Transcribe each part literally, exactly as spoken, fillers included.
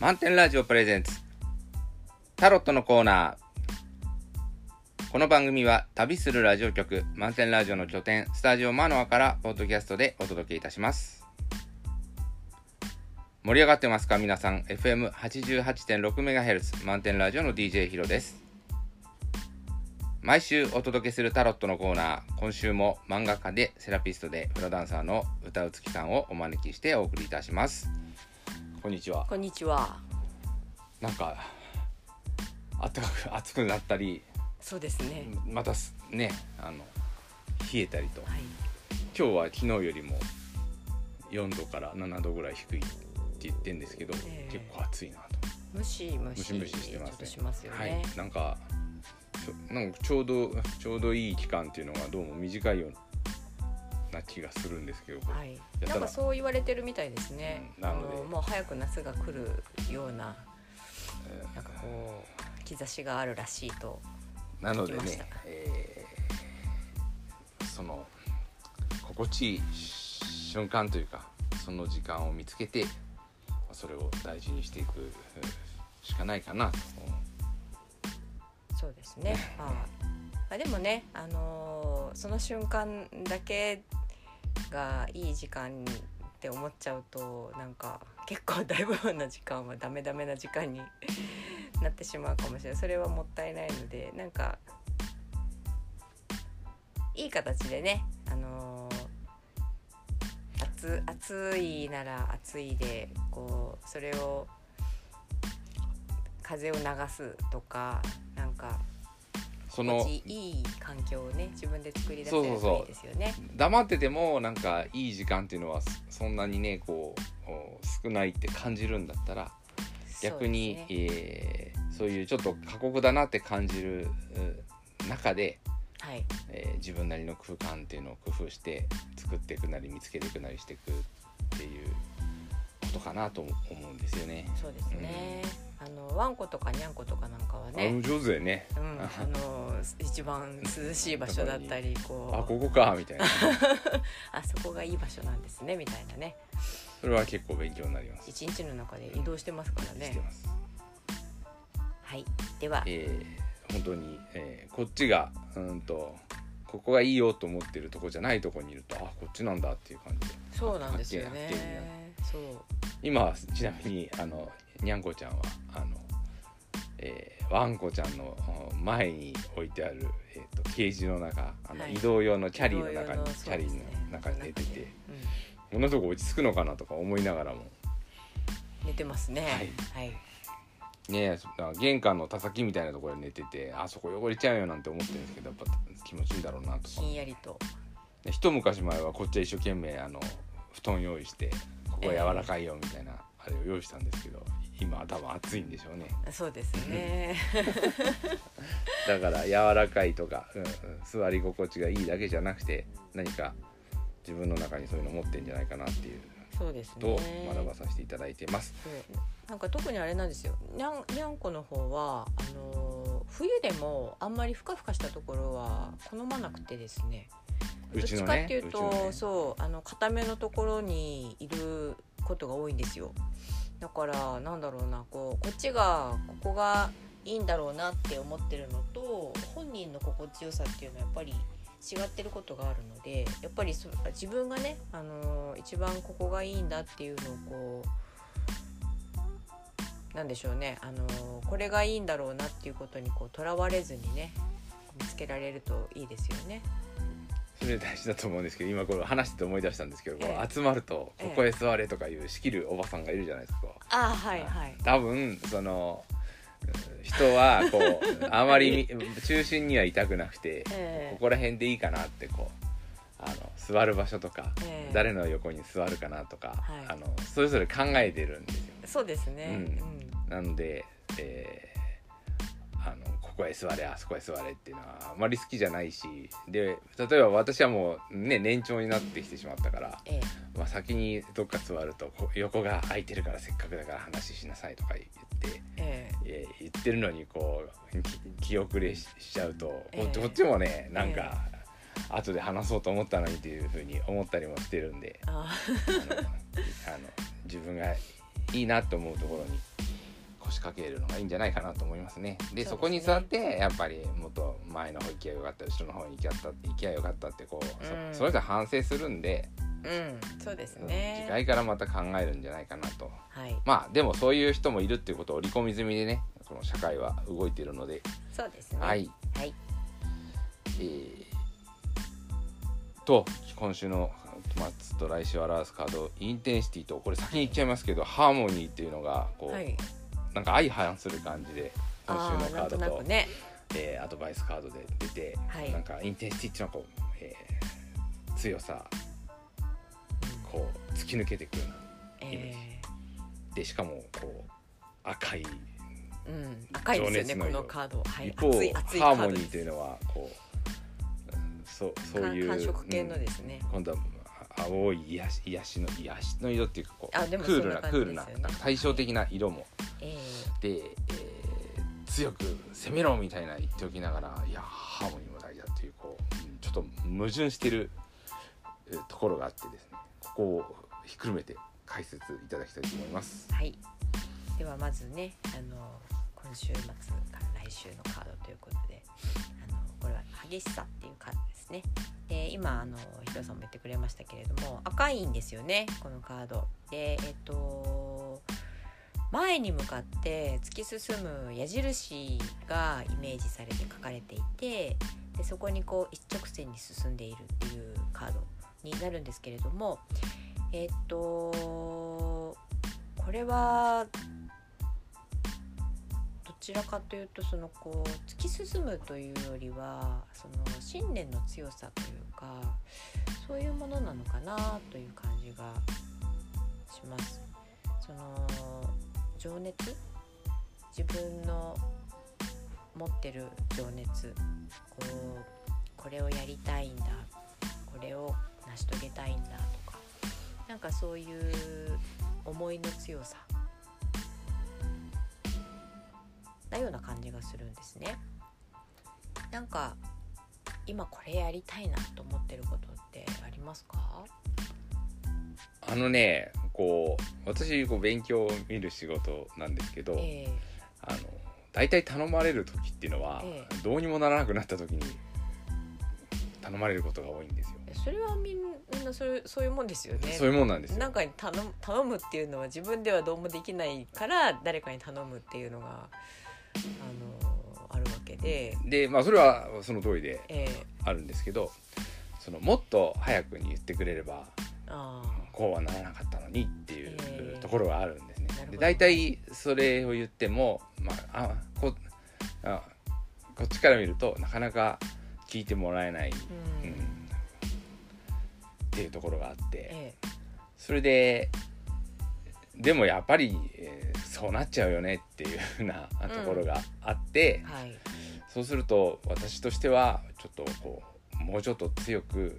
満点ラジオプレゼンツタロットのコーナー。この番組は旅するラジオ局満点ラジオの拠点スタジオマノアからポッドキャストでお届けいたします。盛り上がってますか皆さん。 エフエムはちじゅうはちてんろくメガヘルツ 満点ラジオの ディージェー ヒロです。毎週お届けするタロットのコーナー、今週も漫画家でセラピストでプロダンサーの歌うつきさんをお招きしてお送りいたします。こんにちは。こんにちは。なんか暖かく暑くなったり、そうですね。またね、あの冷えたりと、はい、今日は昨日よりもよんどからななどぐらい低いって言ってるんですけど、えー、結構暑いなと。ムシムシムシしてますね。ちょっとしますよね。はい、なんかなんかちょうどちょうどいい期間っていうのがどうも短いような。な気がするんですけど、はい、なんかそう言われてるみたいですね、うん、なのであのもう早く夏が来るような、えー、なんかこう兆しがあるらしいと聞きました。なのでね、えー、その心地いい瞬間というかその時間を見つけてそれを大事にしていくしかないかなと。そうですね。ああでもね、あのー、その瞬間だけがいい時間って思っちゃうとなんか結構大部分の時間はダメダメな時間になってしまうかもしれない。それはもったいないので、なんかいい形でね、あのー、暑、暑いなら暑いでこうそれを風を流すとか、なんかそのいい環境をね自分で作り出せるといいですよね。そうそうそう、黙っててもなんかいい時間っていうのはそんなにねこう少ないって感じるんだったら、逆にそうですね、えー、そういうちょっと過酷だなって感じる中で、はい、えー、自分なりの空間っていうのを工夫して作っていくなり見つけていくなりしていくっていうことかなと思うんですよね。そうですね、うん、あのワンコとかニャンコとかなんかはね、上手だよね、うん、あの一番涼しい場所だったりこうあここかみたいなあそこがいい場所なんですねみたいなね。それは結構勉強になります。一日の中で移動してますからね、うん、してます。はい、では、えー、本当に、えー、こっちがうんとここがいいよと思ってるとこじゃないとこにいると、あこっちなんだっていう感じで。そうなんですよね。そう今ちなみにあのにゃんこちゃんはあの、えー、わんこちゃんの前に置いてある、えー、とケージの中、あの移動用のキャリーの中に、はい、キャリーの中に寝てて、こんなとこ落ち着くのかなとか思いながらも寝てますね。はい、はい、ねえ、玄関のたさきみたいなところで寝てて、あそこ汚れちゃうよなんて思ってるんですけど、やっぱ気持ちいいんだろうなとか。ひんやりと。で一昔前はこっちは一生懸命あの布団用意してここは柔らかいよみたいな、えー、あれを用意したんですけど。今は多分暑いんでしょうね。そうですねだから柔らかいとか、うんうん、座り心地がいいだけじゃなくて何か自分の中にそういうの持ってるんじゃないかなっていうことを学ばさせていただいてます。そうですね、なんか特にあれなんですよ、にゃん、にゃんこの方はあの冬でもあんまりふかふかしたところは好まなくてですね、うちのね、どっちかっていうと、うちのね、そうあの固めのところにいることが多いんですよ。だからなんだろうな、こうこっちがここがいいんだろうなって思ってるのと本人の心地よさっていうのはやっぱり違ってることがあるので、やっぱりそ自分がね、あのー、一番ここがいいんだっていうのをこうなんでしょうね、あのー、これがいいんだろうなっていうことにとらわれずにね見つけられるといいですよね。それ大事だと思うんですけど、今これ話してて思い出したんですけど、ええ、集まるとここへ座れとかいう仕切るおばさんがいるじゃないですか。あ、はいはい、多分その人はこうあまり中心にはいたくなくて、ええ、ここら辺でいいかなってこうあの座る場所とか、ええ、誰の横に座るかなとか、はい、あのそれぞれ考えてるんですよ。そうですね、うん、なので、えーあのここへ座れあそこへ座れっていうのはあまり好きじゃないし、で例えば私はもう、ね、年長になってきてしまったから、ええまあ、先にどっか座ると横が空いてるからせっかくだから話しなさいとか言って、ええ、言ってるのにこう気後れしちゃうと、ええ、こっちもねなんか、ええ、後で話そうと思ったのにっていうふうに思ったりもしてるんで、ああのあの自分がいいなと思うところに腰掛けるのがいいんじゃないかなと思いますね。で、そこに座ってやっぱりもっと前の方行きゃよかった、後ろの方に行きゃ行きゃよかったってこう、うん、そ, それぞれ反省するんで、うん、そうですね。次回からまた考えるんじゃないかなと、はい、まあでもそういう人もいるっていうことを織り込み済みでね、この社会は動いているので、そうですね。はい、はい、えー、と今週のトマツと来週を表すカードインテンシティと、これ先に言っちゃいますけど、はい、ハーモニーっていうのがこう、はい、なんか相反する感じで今週のカード と, なんとなく、ね、えー、アドバイスカードで出て、はい、なんかインテンシティっていうのはこう、えー、強さこう突き抜けてくるイメージ、えー、でしかもこう赤い、うん、赤いですよねこのカード、はい、一方熱い熱いカードハーモニーというのはこう、うん、そ, そういう寒色系のですね、うん、今度は青い癒し、癒しの癒しの色っていうかこう、あ、でもそんな感じですよね、クールなクールな対照的な色も、えー、で、えー、強く攻めろみたいな言っておきながら、いやハーモニーも大事だっていうこうちょっと矛盾してるところがあってですね、ここをひっくるめて解説いただきたいと思います。はい。ではまずね、あの今週末から来週のカードということで、あのこれは激しさっていうカードですね。で、今あのひろさんも言ってくれましたけれども、赤いんですよねこのカード。で、えっと前に向かって突き進む矢印がイメージされて書かれていて、でそこにこう一直線に進んでいるっていうカードになるんですけれども、えー、っとこれはどちらかというとそのこう突き進むというよりはその信念の強さというかそういうものなのかなという感じがします。その情熱、自分の持ってる情熱、こうこれをやりたいんだ、これを成し遂げたいんだとか、なんかそういう思いの強さなような感じがするんですね。なんか今これやりたいなと思ってることってありますか？あのね、こう私こう勉強を見る仕事なんですけど、えー、あの大体頼まれる時っていうのは、えー、どうにもならなくなった時に頼まれることが多いんですよ。それはみんなそ う, そういうもんですよね。そういうもんなんですよ。なんかに 頼, 頼むっていうのは自分ではどうもできないから誰かに頼むっていうのがあのあるわけで、で、まあ、それはその通りであるんですけど、えー、そのもっと早くに言ってくれればあこうはならなかったのにっていう、えー、ところがあるんですね。で大体それを言っても、まあ、あ こ, あこっちから見るとなかなか聞いてもらえない、うんうん、っていうところがあって、ええ、それででもやっぱり、えー、そうなっちゃうよねっていうふうなところがあって、うんはい、そうすると私としてはちょっとこうもうちょっと強く、うん、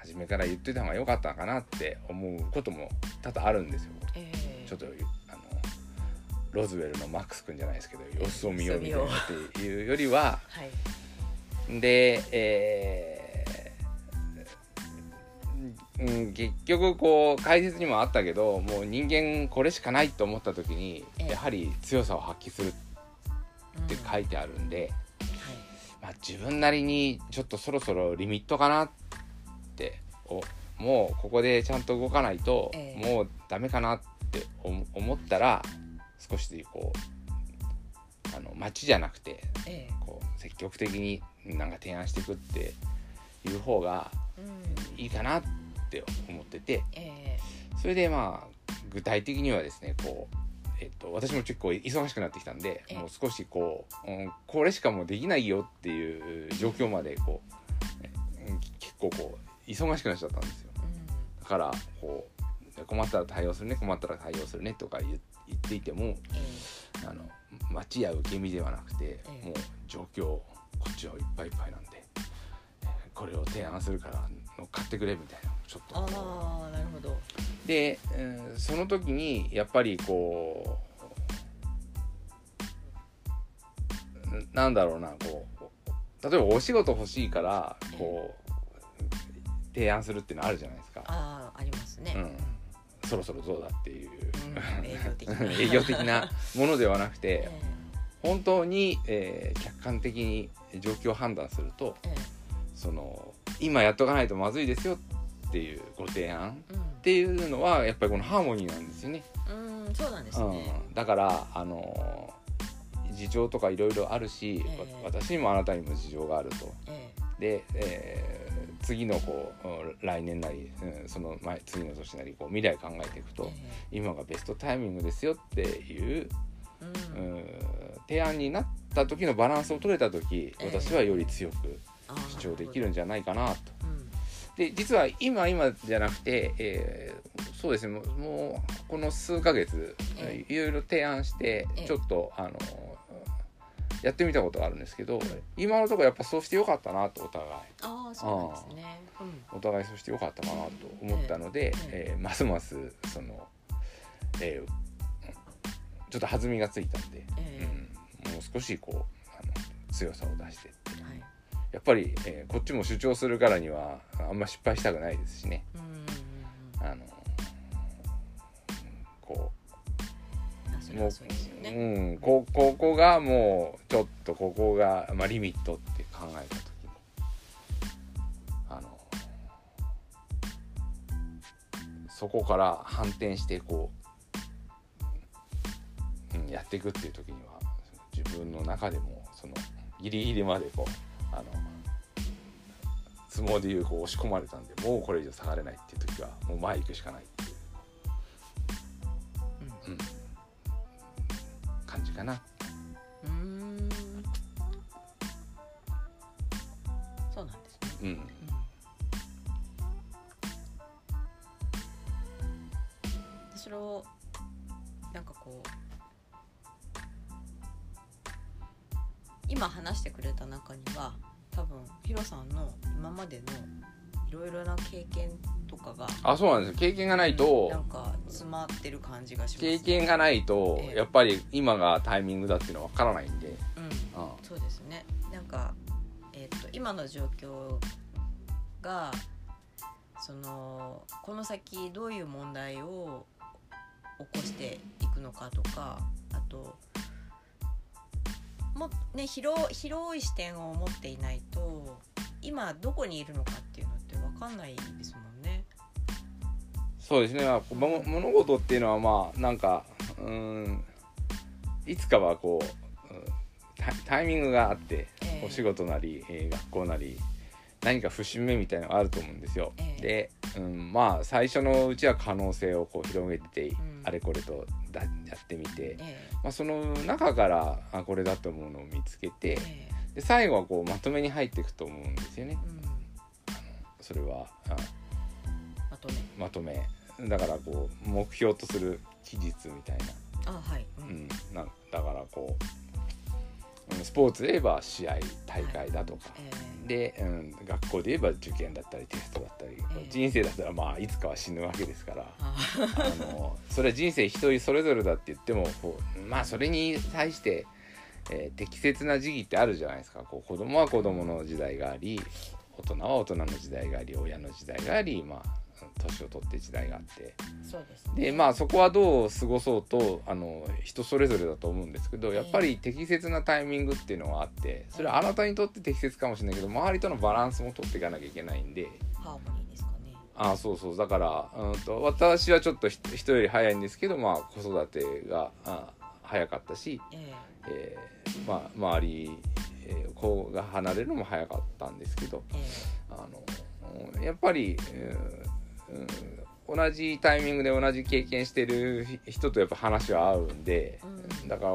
初めから言っといた方が良かったかなって思うことも多々あるんですよ、ええ、ちょっとあのロズウェルのマックス君じゃないですけど、ええ、様子を見ようみたいなっていうよりは、はいでえーうん、結局こう解説にもあったけどもう人間これしかないと思った時に、ええ、やはり強さを発揮するって書いてあるんで、うんはいまあ、自分なりにちょっとそろそろリミットかなっておもうここでちゃんと動かないと、ええ、もうダメかなって思ったら少しこうあの待ちじゃなくて、ええ、こう積極的になんか提案していくっていう方がいいかなって思ってて、うんえー、それでまあ具体的にはですねこう、えっと、私も結構忙しくなってきたんで、えー、もう少しこう、うん、これしかもうできないよっていう状況までこう、うん、結構こう忙しくなっちゃったんですよ、うん、だからこう困ったら対応するね困ったら対応するねとか 言, 言っていても、えー、あの待ちや受け身ではなくて、えー、もう状況こっちはいっぱいいっぱいなんでこれを提案するから乗っかってくれみたいなちょっとああなるほどで、うん、その時にやっぱりこうなんだろうなこう例えばお仕事欲しいからこう提案するっていうのあるじゃないですか。ああありますね、うん、そろそろどうだっていう、うん、営業的なものではなくて、えー、本当に、えー、客観的に状況を判断すると、えー、その今やっとかないとまずいですよっていうご提案っていうのは、うん、やっぱりこのハーモニーなんですよね。うん、そうなんですね、うん、だからあの事情とかいろいろあるし、えー、私にもあなたにも事情があると、えー、で、えー、次のこう来年なり、うん、その前次の年なりこう未来考えていくと、えー、今がベストタイミングですよっていう、うんうん、提案になった時のバランスを取れた時、えー、私はより強く主張できるんじゃないかなと。で実は今今じゃなくて、えー、そうですね、もうこの数ヶ月、えー、いろいろ提案してちょっと、えー、あのやってみたことがあるんですけど、うん、今のところやっぱそうしてよかったなとお互い、ああそうなんですね、うん、お互いそうしてよかったかなと思ったので、うん、えーえー、ますますその、えー、ちょっと弾みがついたんで、えーうん、もう少しこうあの強さを出してって、はい、やっぱり、えー、こっちも主張するからにはあんま失敗したくないですしね。うん、あのこう、もう、うん、こここがもうちょっとここが、まあ、リミットって考えた時に、あのそこから反転してこう、うん、やっていくっていう時には自分の中でもそのギリギリまでこう。あの相撲でいうこう押し込まれたんで、もうこれ以上下がれないっていう時はもう前行くしかないっていう、うんうん、感じかな。うーん、そうなんですね、うんうん、それをなんかこう今話してくれた中には多分ヒロさんの今までのいろいろな経験とかが、あ、そうなんです、経験がないと、うん、なんか詰まってる感じがします、ね、経験がないと、えー、やっぱり今がタイミングだっていうのは分からないんで、うんうん、そうですね、なんか、えー、っと今の状況がそのこの先どういう問題を起こしていくのかとか、あともね、広, 広い視点を持っていないと今どこにいるのかっていうのって分かんないですもんね。そうですね、まあ、物事っていうのはまあなんかうーんいつかはこうタ イ, タイミングがあって、えー、お仕事なり、えー、学校なり何か節目みたいなのがあると思うんですよ、えー、で、うん、まあ最初のうちは可能性をこう広げて、うん、あれこれとだやってみて、ええ、まあ、その中からあこれだと思うのを見つけて、ええ、で最後はこうまとめに入っていくと思うんですよね、うん、それはまとめ、まとめだからこう目標とする期日みたいな、あ、はい、うんうん、なんだからこうスポーツで言えば試合大会だとか、はい、ええ、で、うん、学校で言えば受験だったりテストだったり、人生だったらまあいつかは死ぬわけですから、あのそれは人生一人それぞれだって言ってもこう、まあそれに対して、えー、適切な時期ってあるじゃないですか。こう子供は子供の時代があり、大人は大人の時代があり、親の時代があり、まあ年を取って時代があって、 そうですね、でまあそこはどう過ごそうとあの人それぞれだと思うんですけど、やっぱり適切なタイミングっていうのはあって、それはあなたにとって適切かもしれないけど周りとのバランスも取っていかなきゃいけないんで、ハーモニーですかね。あ、そうそう、だから、うん、と私はちょっと人より早いんですけど、まあ、子育てがあ早かったし、えーえーまあ、周り、えー、子が離れるのも早かったんですけど、えー、あのやっぱり、えーうん、同じタイミングで同じ経験してる人とやっぱ話は合うんで、うん、だから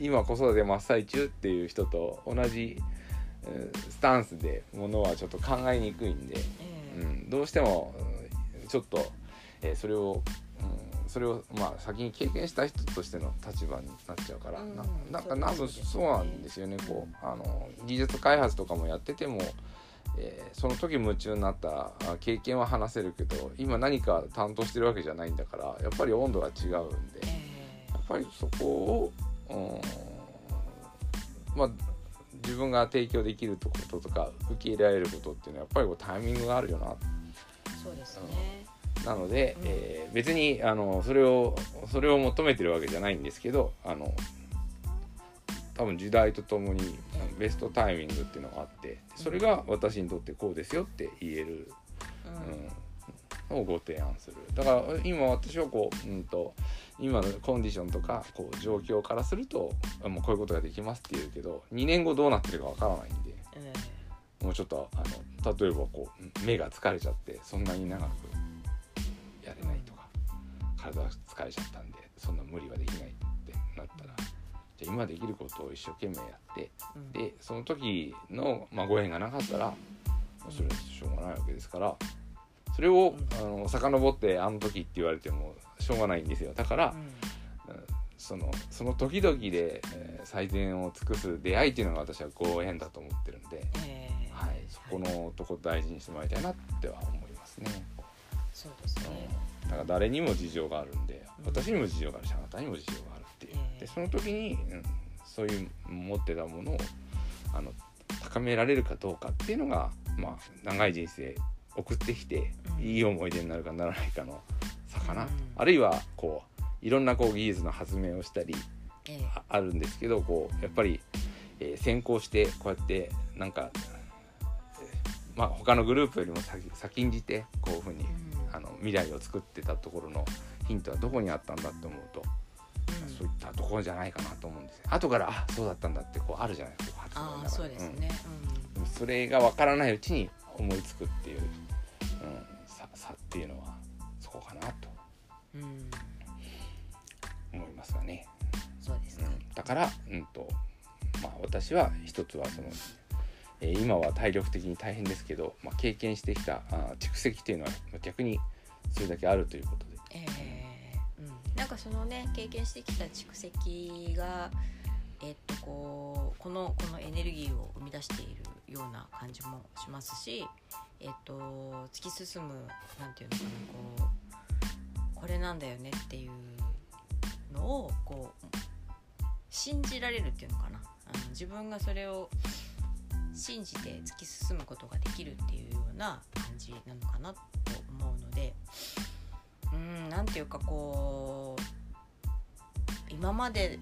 今子育て真っ最中っていう人と同じスタンスでものはちょっと考えにくいんで、えーうん、どうしてもちょっと、えー、それを、うん、それをまあ先に経験した人としての立場になっちゃうから、うん、な, なんかなんかそうなんですよね、こうあの技術開発とかもやってても、えー、その時夢中になった経験は話せるけど、今何か担当してるわけじゃないんだから、やっぱり温度が違うんで、やっぱりそこを、うん、まあ自分が提供できることとか受け入れられることっていうのはやっぱりこうタイミングがあるよな。そうですね、なので、えー、別にあのそれをそれを求めてるわけじゃないんですけど、あの多分時代とともにベストタイミングっていうのがあって、それが私にとってこうですよって言える、うん、をご提案する。だから今私はこう、うん、と今のコンディションとかこう状況からするともうこういうことができますって言うけど、にねんごどうなってるかわからないんで、もうちょっとあの例えばこう目が疲れちゃってそんなに長くやれないとか、体が疲れちゃったんでそんな無理はできないってなったら、じゃあ今できることを一生懸命やって、うん、でその時の、まあ、ご縁がなかったらそれはしょうがないわけですから、それを、うん、あの遡ってあの時って言われてもしょうがないんですよ。だから、うんうん、その、その時々で、えー、最善を尽くす出会いっていうのが私はご縁だと思ってるんで、えーはい、そこのとこ大事にしてもらいたいなっては思いますね。そうですね、うん、だから誰にも事情があるんで、私にも事情があるし、あなたにも事情があるっていう、でその時に、うん、そういう持ってたものをあの高められるかどうかっていうのが、まあ、長い人生送ってきていい思い出になるかならないかの差かな、うん、あるいはこういろんなこう技術の発明をしたり、えー、あ, あるんですけど、こうやっぱり、えー、先行してこうやってなんか、えーまあ、他のグループよりも 先, 先んじてこういうふうに、うん、あの未来を作ってたところのヒントはどこにあったんだって思うと、うん、そういったところじゃないかなと思うんですよ。後からあそうだったんだってこうあるじゃないですか。ああそうですね、うんうん、それが分からないうちに思いつくっていう、うん、差, 差っていうのはそこかなと、うん、思いますがね。そうですね、うん、だから、うんとまあ、私は一つはその、えー、今は体力的に大変ですけど、まあ、経験してきたあ蓄積っていうのは逆にそれだけあるということで、えーなんかそのね経験してきた蓄積が、えっと、こうこの、このエネルギーを生み出しているような感じもしますし、えっと、突き進むなんていうのかな、こうこれなんだよねっていうのをこう信じられるっていうのかな、あの自分がそれを信じて突き進むことができるっていうような感じなのかなと思うので、うん、なんていうかこう今まで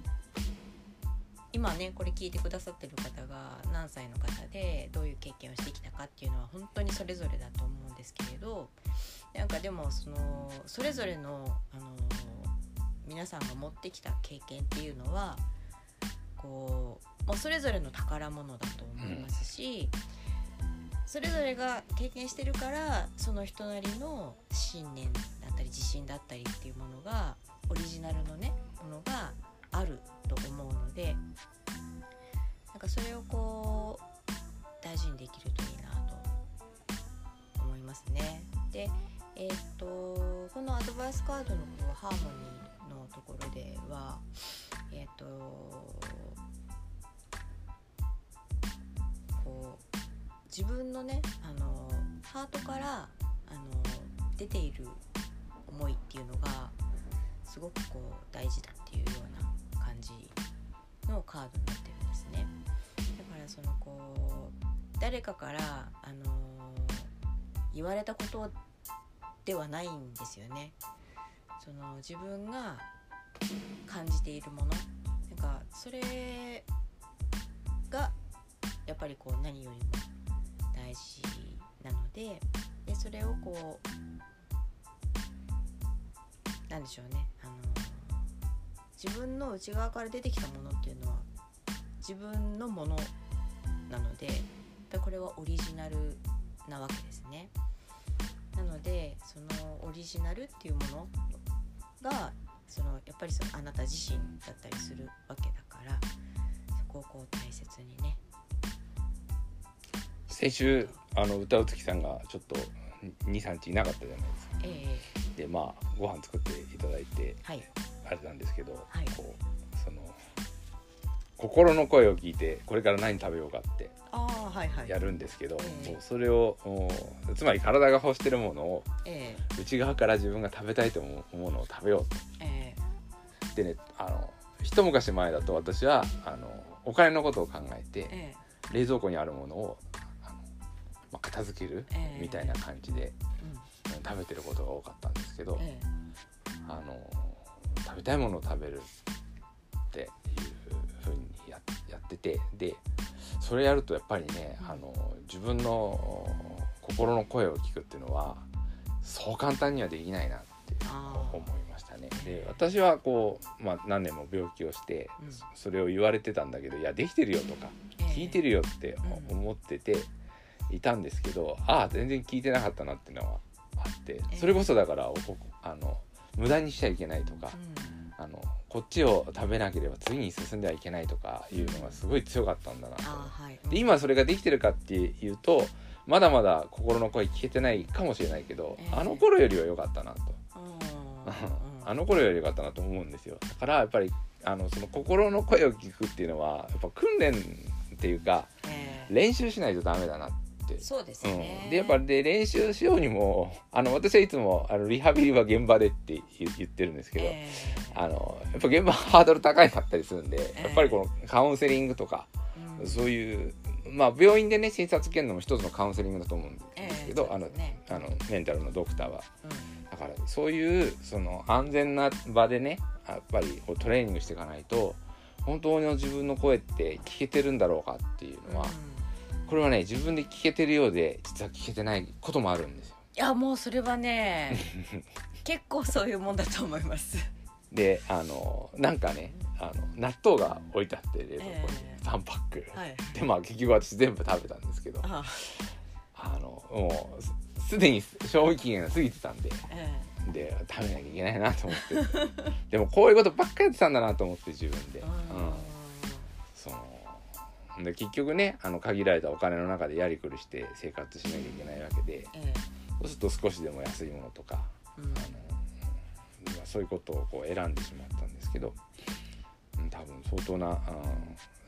今ねこれ聞いてくださってる方が何歳の方でどういう経験をしてきたかっていうのは本当にそれぞれだと思うんですけれど、なんかでもそのそれぞれの、あの皆さんが持ってきた経験っていうのはこうもうそれぞれの宝物だと思いますし、それぞれが経験してるからその人なりの信念だったり自信だったりっていうものがオリジナルのねものがあると思うので、なんかそれをこう大事にできるといいなと思いますね。で、えー、っとこのアドバイスカードのこうハーモニーのところではえー、っとこう自分のね、あのハートからあの出ている思いっていうのがすごくこう大事だっていうような感じのカードになってるんですね。だからそのこう誰かから、あの言われたことではないんですよね。その自分が感じているもの、なんかそれがやっぱりこう何よりも大事なの で, でそれをこうなんでしょうね、あの自分の内側から出てきたものっていうのは自分のものなので、やっぱこれはオリジナルなわけですね。なのでそのオリジナルっていうものがそのやっぱりそのあなた自身だったりするわけだから、そこをこう大切にね。先週あの歌う月さんがちょっとに、みっかいなかったじゃないですか、えー、でまあご飯作っていただいて、はい、あれなんですけど、はい、こうその心の声を聞いてこれから何食べようかってやるんですけど、はいはい、もうそれをつまり体が欲してるものを、えー、内側から自分が食べたいと思うものを食べようと、えー、でね、あの一昔前だと私はあのお金のことを考えて、えー、冷蔵庫にあるものを片付けるみたいな感じで食べてることが多かったんですけど、ええ、あの食べたいものを食べるっていう風に や, やっててでそれやるとやっぱりね、うん、あの自分の心の声を聞くっていうのはそう簡単にはできないなって思いましたね。で私はこう、まあ、何年も病気をして、うん、それを言われてたんだけどいやできてるよとか、えー、聞いてるよって思ってていたんですけど、うん、ああ全然聞いてなかったなっていうのはあってそれこそだからおあの無駄にしちゃいけないとか、うん、あのこっちを食べなければ次に進んではいけないとかいうのがすごい強かったんだなと、はいうん、で今それができてるかっていうとまだまだ心の声聞けてないかもしれないけど、えー、あの頃よりは良かったなと、うん、あの頃より良かったなと思うんですよ。だからやっぱりあのその心の声を聞くっていうのはやっぱ訓練っていうか、えー、練習しないとダメだなってそうですね、うん、でやっぱで練習しようにもあの私はいつもあのリハビリは現場でって言ってるんですけど、えー、あのやっぱ現場ハードル高いかったりするんで、えー、やっぱりこのカウンセリングとか、うん、そういうまあ、病院でね診察受けるのも一つのカウンセリングだと思うんですけど、えーそうですね、あのあのメンタルのドクターは、うん、だからそういうその安全な場でねやっぱりこうトレーニングしていかないと本当の自分の声って聞けてるんだろうかっていうのは、うん、これはね自分で聞けてるようで実は聞けてないこともあるんですよ。いやもうそれはね結構そういうもんだと思います。であのなんかねあの納豆が置いてあって冷蔵庫にさんぱっく、えー、でまあ結局私全部食べたんですけど、はい、あのもうすでに賞味期限が過ぎてたんで、えー、で食べなきゃいけないなと思ってでもこういうことばっかやってたんだなと思って自分で、うん、そので結局ねあの限られたお金の中でやりくりして生活しなきゃいけないわけで、えー、そうすると少しでも安いものとか、うん、あのそういうことをこう選んでしまったんですけど多分相当な、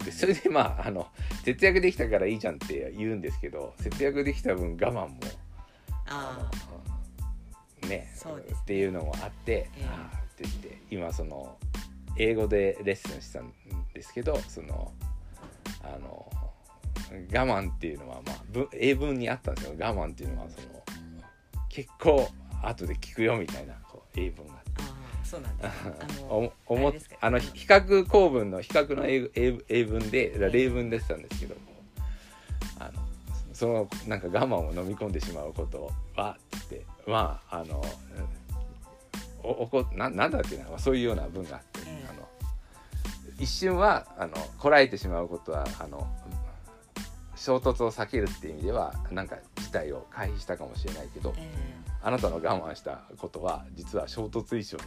うん、でそれでまああの節約できたからいいじゃんって言うんですけど節約できた分我慢もああねっていうのもあって、えー、あって言って今その英語でレッスンしたんですけどそのあの我慢っていうのは、まあ、英文にあったんですけど我慢っていうのはその結構後で聞くよみたいなこう英文があって。そうなんです。あの比較構文の比較の英、うん、英文で例文でしたんですけど、うん、あのそのなんか我慢を飲み込んでしまうことはってまああのおおこ な, なんだっけなそういうような文があって、うん、あの一瞬はあのこらえてしまうことはあの衝突を避けるっていう意味ではなんか事態を回避したかもしれないけど、うん、あなたの我慢したことは実は衝突以上に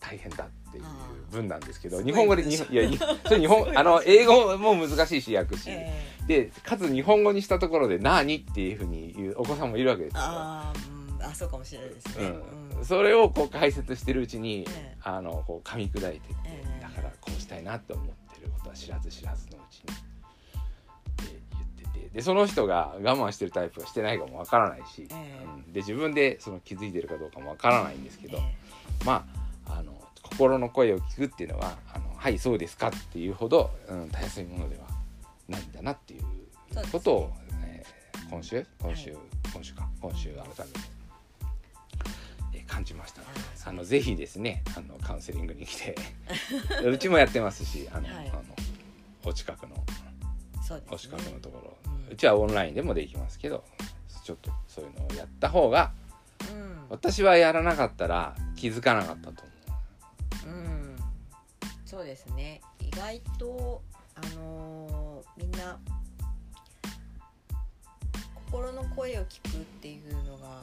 大変だっていう文なんですけど日本語で日本いやそれ日本あの英語も難しいし訳し、えー、でかつ日本語にしたところで何っていうふうに言うお子さんもいるわけですよ。あ、うん、あそうかもしれないですね、うんうん、それをこう解説してるうちに、えー、あのこう噛み砕いてって、えー、だからこうしたいなって思ってることは知らず知らずのうちにって言っててでその人が我慢してるタイプはしてないかもわからないし、えーうん、で自分でその気づいてるかどうかもわからないんですけど、えー、まああの心の声を聞くっていうのはあのはいそうですかっていうほど、うん、たやすいものではないんだなっていうことを、ねえー、今週今週、はい、今週か今週改めて感じましたので、はい、あのぜひですねあのカウンセリングに来てうちもやってますしあの、はい、あのお近くの、そうですね、お近くのところ、うん、うちはオンラインでもできますけどちょっとそういうのをやった方が、うん、私はやらなかったら気づかなかったと思う。うん、そうですね。意外と、あのー、みんな心の声を聞くっていうのが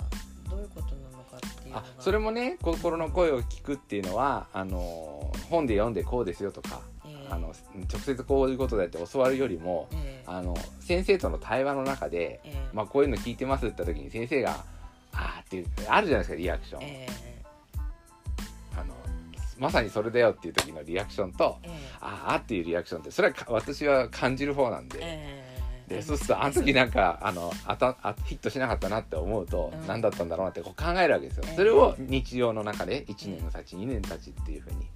どういうことなのかっていうのがあそれもね心の声を聞くっていうのはあのー、本で読んでこうですよとか、えー、あの直接こういうことだって教わるよりも、えー、あの先生との対話の中で、えーまあ、こういうの聞いてますって言った時に先生があーっていうあるじゃないですかリアクション、えーまさにそれだよっていう時のリアクションと、えー、ああっていうリアクションってそれは私は感じる方なんで、えー、でそうするとあの時なんかあのあたあヒットしなかったなって思うと、うん、何だったんだろうなってこう考えるわけですよ、えー、それを日常の中でいちねんのたち、えー、にねんたちっていう風に、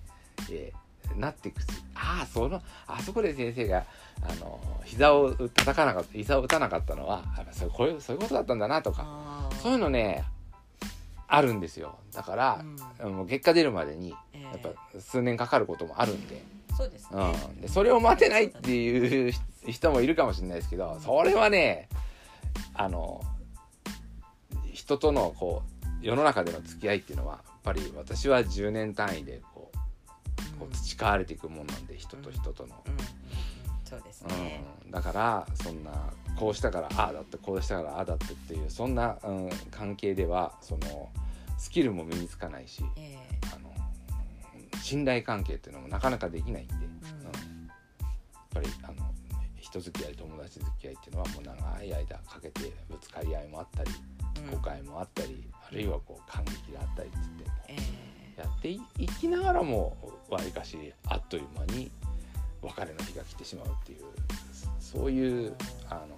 えー、なっていくああそのあそこで先生があの膝を叩かなかった膝を打たなかったのはそういうことだったんだなとかそういうのねあるんですよ。だから、うん、もう結果出るまでにやっぱ数年かかることもあるんで、えー、そうですね、うん、でそれを待てないっていう人もいるかもしれないですけど、それはね、あの人とのこう世の中での付き合いっていうのはやっぱり私はじゅうねん単位でこう、こう培われていくもんなんで、人と人との、うんうん、そうですね、うん、だからそんなこうしたからああだってこうしたからああだってっていうそんな、うん、関係ではそのスキルも身につかないし、えー、あの信頼関係っていうのもなかなかできないんで、うんうん、やっぱりあの人付き合い友達付き合いっていうのはもう長い間かけてぶつかり合いもあったり誤解もあったり、うん、あるいはこう感激があったりってって、えー、やっていきながらもわりかしあっという間に別れの日が来てしまうっていうそういうあの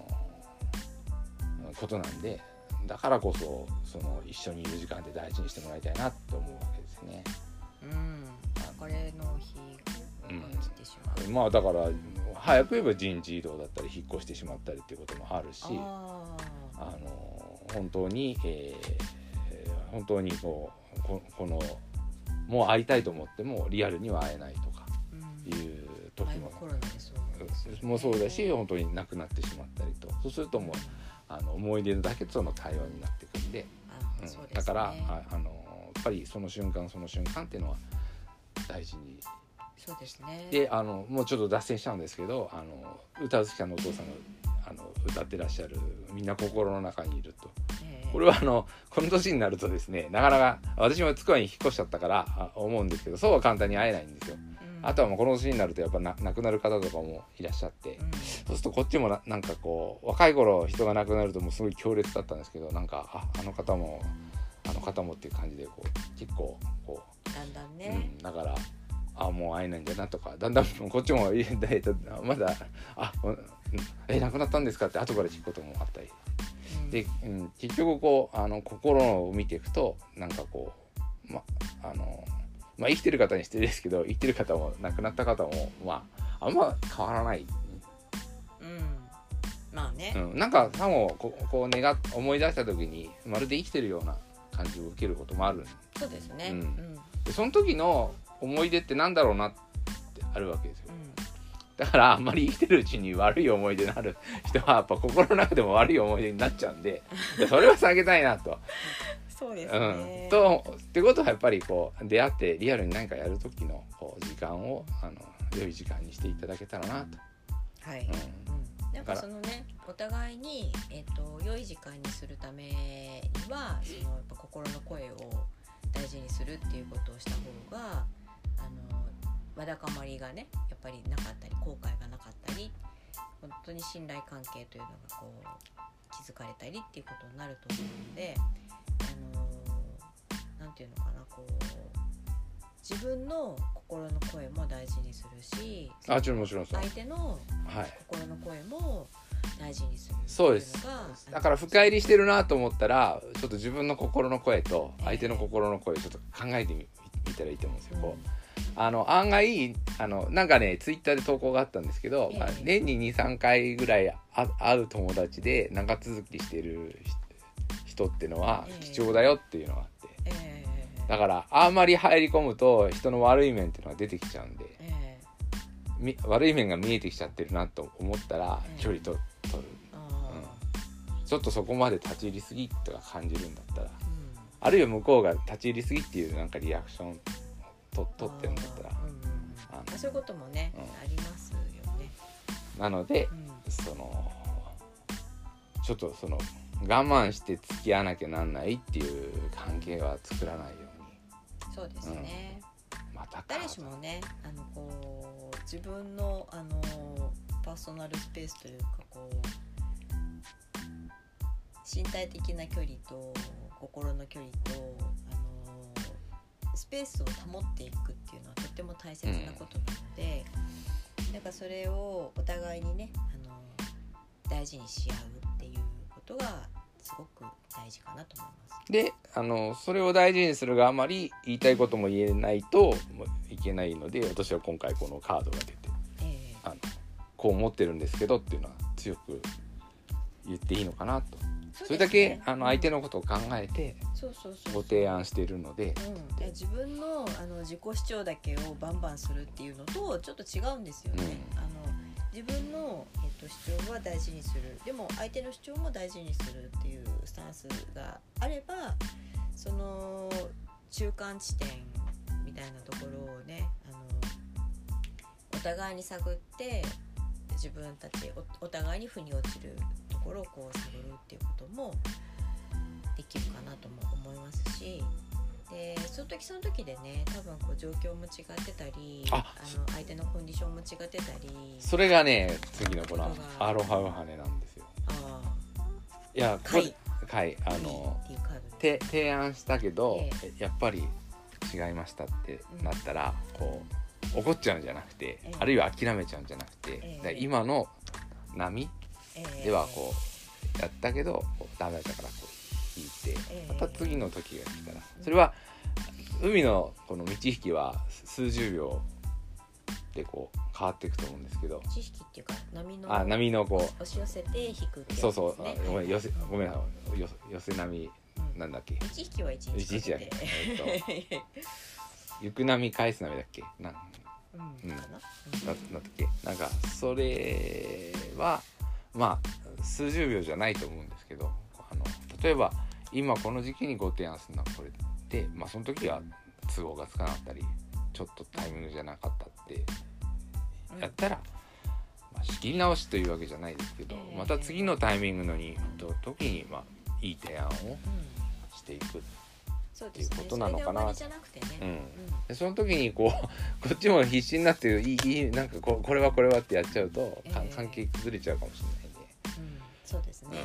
ことなんで、だからこそその一緒にいる時間って大事にしてもらいたいなって思うわけですね。うん、別れの日が来てしまう、うん、まあだから早く言えば人事異動だったり引っ越してしまったりっていうこともあるし、ああの本当に、えー、本当にこう こ, このもう会いたいと思ってもリアルには会えないとかいう、うん時ももうそうだし、本当になくなってしまったりと、そうするともうあの思い出だけとの対話になってくるんで、うん、そうですね、だからああのやっぱりその瞬間その瞬間っていうのは大事に、そうですね、であのもうちょっと脱線しちゃうんですけど、あの歌うきさんのお父さんがあの歌ってらっしゃるみんな心の中にいると、えー、これはあのこの年になるとですね、なかなか私もつくばに引っ越しちゃったから思うんですけど、そうは簡単に会えないんですよ。あとはもうこの年になるとやっぱな亡くなる方とかもいらっしゃって、うん、そうするとこっちも な, なんかこう若い頃人が亡くなるともうすごい強烈だったんですけど、なんか あ, あの方もあの方もっていう感じでこう結構こうだんだんね、うん、だからあもう会えないんだなとか、だんだんこっちもまだあえ亡くなったんですかって後から聞くこともあったり、うん、で、うん、結局こうあの心を見ていくとなんかこうまあのまあ、生きてる方にしてですけど、生きてる方も亡くなった方もまああんま変わらない、うん、まあね、うん、なんかさもここう願思い出した時にまるで生きてるような感じを受けることもある。そうですね、うんうん、でその時の思い出ってなんだろうなってあるわけですよ、うん、だからあんまり生きてるうちに悪い思い出のある人はやっぱ心の中でも悪い思い出になっちゃうんでそれは避けたいなとそうですね、うん、とってことはやっぱりこう出会ってリアルに何かやる時のこう時間をあの良い時間にしていただけたらなと、はい、うんうん、なんかそのねお互いに、えーと、良い時間にするためにはそのやっぱ心の声を大事にするっていうことをした方があのわだかまりがねやっぱりなかったり後悔がなかったり本当に信頼関係というのがこう築かれたりっていうことになると思うので、なんていうのかな、こう自分の心の声も大事にするし、あちろんもちろんそう相手の心の声も大事にする、はい、そうです。だから深入りしてるなと思ったらちょっと自分の心の声と相手の心の声をちょっと考えてみ、えー、見たらいいと思うんですよ、こう、うん、あの案外あのなんかねツイッターで投稿があったんですけど、えー、年に に,さん 回ぐらい会う友達で長続きしてる人ってのは貴重だよっていうのは、えーえー、だからあんまり入り込むと人の悪い面っていうのが出てきちゃうんで、えー、悪い面が見えてきちゃってるなと思ったら距離と、えー、取る、うん、ちょっとそこまで立ち入りすぎとか感じるんだったら、うん、あるいは向こうが立ち入りすぎっていうなんかリアクションと取ってるんだったら、うんうん、あのそういうこともね、うん、ありますよね。なので、うん、そのちょっとその我慢して付き合わなきゃなんないっていう関係は作らないように。そうですね、うん、また誰しもねあのこう自分の、あのパーソナルスペースというかこう身体的な距離と心の距離と、あのスペースを保っていくっていうのはとても大切なことなので、うん、なんかそれをお互いにねあの大事にし合うっていうことがすごく大事かなと思います。で、あのそれを大事にするがあまり言いたいことも言えないといけないので、私は今回このカードが出て、えー、あのこう思ってるんですけどっていうのは強く言っていいのかなと。それだけ、ね、あの相手のことを考えてご提案しているので、自分 の, あの自己主張だけをバンバンするっていうのとちょっと違うんですよね、うん、あの自分の、えっと、主張は大事にする、でも相手の主張も大事にするっていうスタンスがあれば、その中間地点みたいなところをね、あのお互いに探って自分たち お, お互いに腑に落ちるところをこう探るっていうこともできるかなとも思いますし、でその時その時でね、多分こう状況も違ってたり、ああの相手のコンディションも違ってたり、それがね次のこのアロハウハネなんですよ。あいやこれはい、あのて提案したけど、えー、やっぱり違いましたってなったら、うん、こう怒っちゃうんじゃなくて、えー、あるいは諦めちゃうんじゃなくて、えー、今の波ではこう、えー、やったけどこうダメだからこう引いて、えー、また次の時が来たら、それは海のこの満ち引きは数十秒でこう変わっていくと思うんですけど、知識っていうか波のあ波のこう押し寄せて引くって、ね、そうそう、ごめん寄せごめんなさい、寄せ波なんだっけ、うん、知識は一日だけ、えっと、行く波返す波だっけなん、うん、うん、かな、うん、な, なんだっけ、なんかそれはまあ数十秒じゃないと思うんですけど、あの例えば今この時期にご提案するのはこれで、まあその時は都合がつかなかったり、ちょっとタイミングじゃなかったってやったら、まあ、仕切り直しというわけじゃないですけど、えー、また次のタイミングのに時に、まあ、いい提案をしていくっていうことなのかな。その時にこうこっちも必死になっていいなんか こ, これはこれはってやっちゃうと、えー、関係崩れちゃうかもしれないんで、うん、そうですね、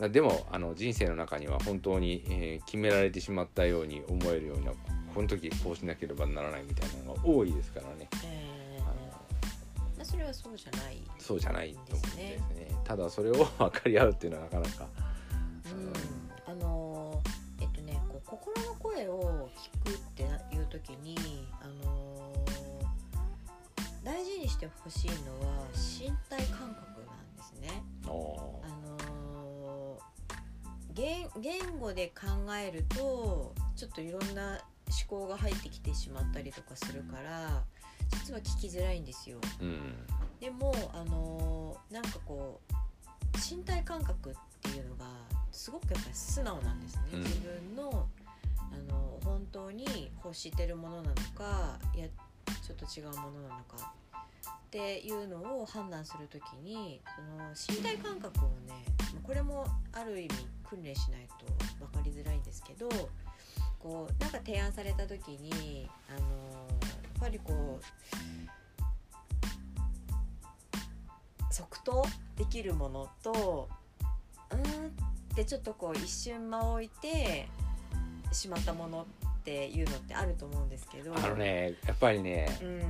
うん、でもあの人生の中には本当に、えー、決められてしまったように思えるような、この時こうしなければならないみたいなのが多いですからね、えー、あのそれはそうじゃない、そうじゃないと思うんですね。ただそれを分かり合うっていうのはなかなか、うん、うん、あのえっとねこう心の声を聞くっていう時に、あの大事にしてほしいのは身体感覚なんですね。おあの 言, 言語で考えるとちょっといろんな思考が入ってきてしまったりとかするから実は聞きづらいんですよ、うん、でもあのなんかこう身体感覚っていうのがすごくやっぱり素直なんですね、うん、自分 の, あの本当に欲してるものなのか、いやちょっと違うものなのかっていうのを判断するときに、その身体感覚をね、これもある意味訓練しないと分かりづらいんですけど、こうなんか提案された時に、あのー、やっぱりこう即答できるものと、うーんってちょっとこう一瞬間を置いてしまったものっていうのってあると思うんですけど、あのねやっぱりね、うん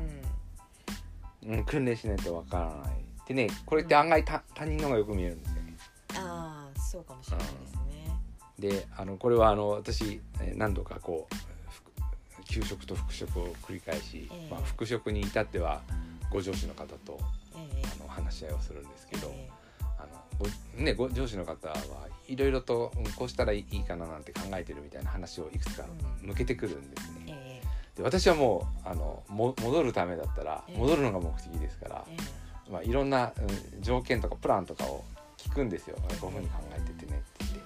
うん、訓練しないとわからないでね、これって案外、うん、他人の方がよく見えるんですよね。ああそうかもしれないですね。であのこれはあの私何度かこう給食と復職を繰り返し、えーまあ、復職に至ってはご上司の方と、えー、あの話し合いをするんですけど、えーあのごね、ご上司の方はいろいろとこうしたらいいかななんて考えてるみたいな話をいくつか向けてくるんですね、うん、で私はもうあのも戻るためだったら戻るのが目的ですから、えーまあ、いろんな、うん、条件とかプランとかを聞くんですよ、えー、こういうふうに考えててねって言って。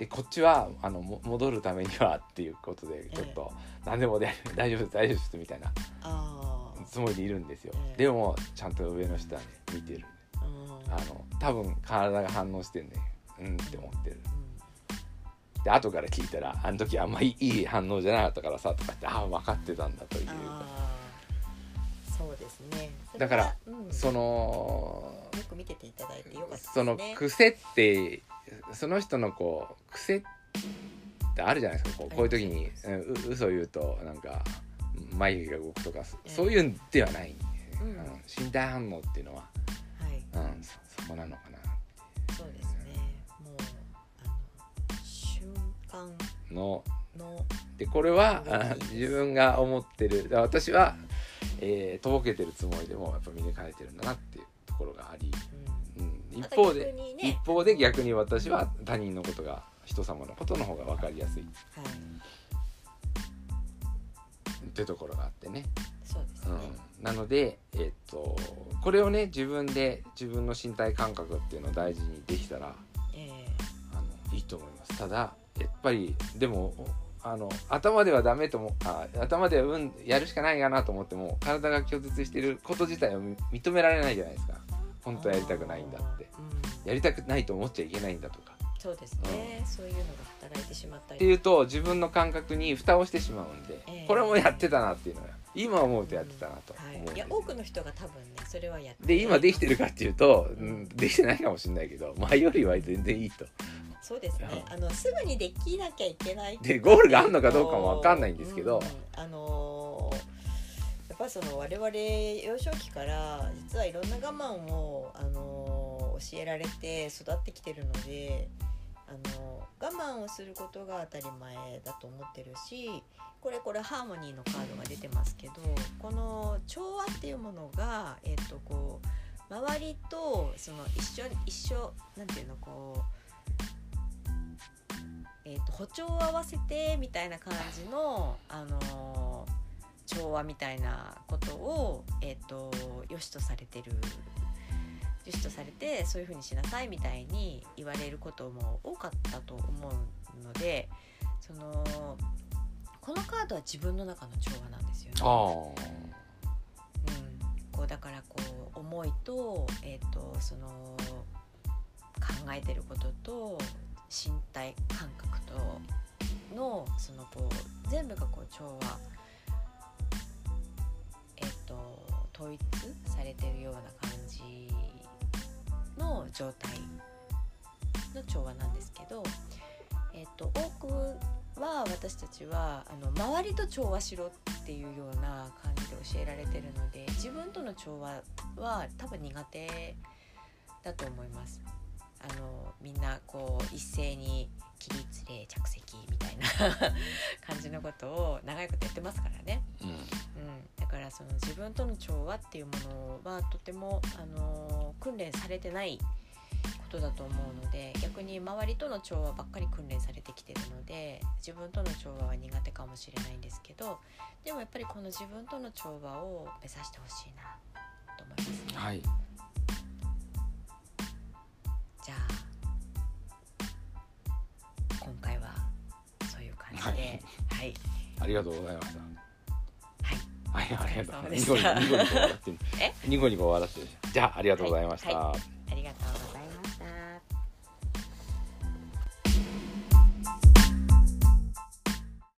でこっちはあの戻るためにはっていうことでちょっと、ええ、何でもで大丈夫です大丈夫ですみたいなつもりでいるんですよ、ええ、でもちゃんと上の人は、ね、見てる、あの多分体が反応してね、うんって思ってる、うん、で後から聞いたらあの時あんまりいい反応じゃなかったからさとかって、ああ分かってたんだというか、そうですね、だから、うん、そのよく見てていただいてよかったですね。その癖ってその人のこう癖ってあるじゃないですか。こう、こういう時にう嘘を言うとなんか眉毛が動くとか、えー、そういうんではないんで、うん、あの身体反応っていうのは、はい、うん、そ, そこなのかな。そうですね、もうあの瞬間ので、これは自分が思ってる、私は、えー、とぼけてるつもりでもやっぱ見抜かれてるんだなっていうところがあり、うん、うん、一方で、ね、一方で逆に私は他人のことが人様のことの方が分かりやすい、はい、っていうところがあってね。そうですね、うん、なので、えっと、これをね自分で自分の身体感覚っていうのを大事にできたら、えー、あのいいと思います。ただやっぱりでもあの頭ではダメともあ頭では、うん、やるしかないかなと思っても体が拒絶していること自体を認められないじゃないですか。本当はやりたくないんだって、うん、やりたくないと思っちゃいけないんだとか、そうですね、うん、そういうのが働いてしまったりっていうと自分の感覚に蓋をしてしまうんで、えー、これもやってたなっていうのが今思うとやってたなと思うん、はい、いや多くの人が多分ねそれはやってで今できてるかっていうと、うん、できてないかもしれないけど前よりは全然いいと。そうですね、うん、あのすぐにできなきゃいけないでゴールがあるのかどうかも分かんないんですけど、うん、あのーやっぱその我々幼少期から実はいろんな我慢を、あのー、教えられて育ってきてるので、あのー、我慢をすることが当たり前だと思ってるし、これこれハーモニーのカードが出てますけど、この調和っていうものが、えー、とこう周りとその一緒一緒なんていうのこう。えー、と歩調を合わせてみたいな感じの、あのー調和みたいなことを、えーと、良しとされてる良しとされてそういう風にしなさいみたいに言われることも多かったと思うので、そのこのカードは自分の中の調和なんですよね。あ、うん、こうだからこう思いと、えーと、その考えてることと身体感覚との、そのこう全部がこう調和統一されているような感じの状態の調和なんですけど、えっと、多くは私たちはあの周りと調和しろっていうような感じで教えられているので、自分との調和は多分苦手だと思います。あのみんなこう一斉に起立礼着席みたいな感じのことを長いことやってますからね、うんうん、だからその自分との調和っていうものはとても、あのー、訓練されてないことだと思うので、逆に周りとの調和ばっかり訓練されてきてるので自分との調和は苦手かもしれないんですけど、でもやっぱりこの自分との調和を目指してほしいなと思いますね。はい、じゃあ今回はそういう感じで、はいはい、ありがとうございました。はい、はい、ありがとう。ニコニコ笑ってる。ニコニコ笑ってる。じゃあありがとうございました。はいはい。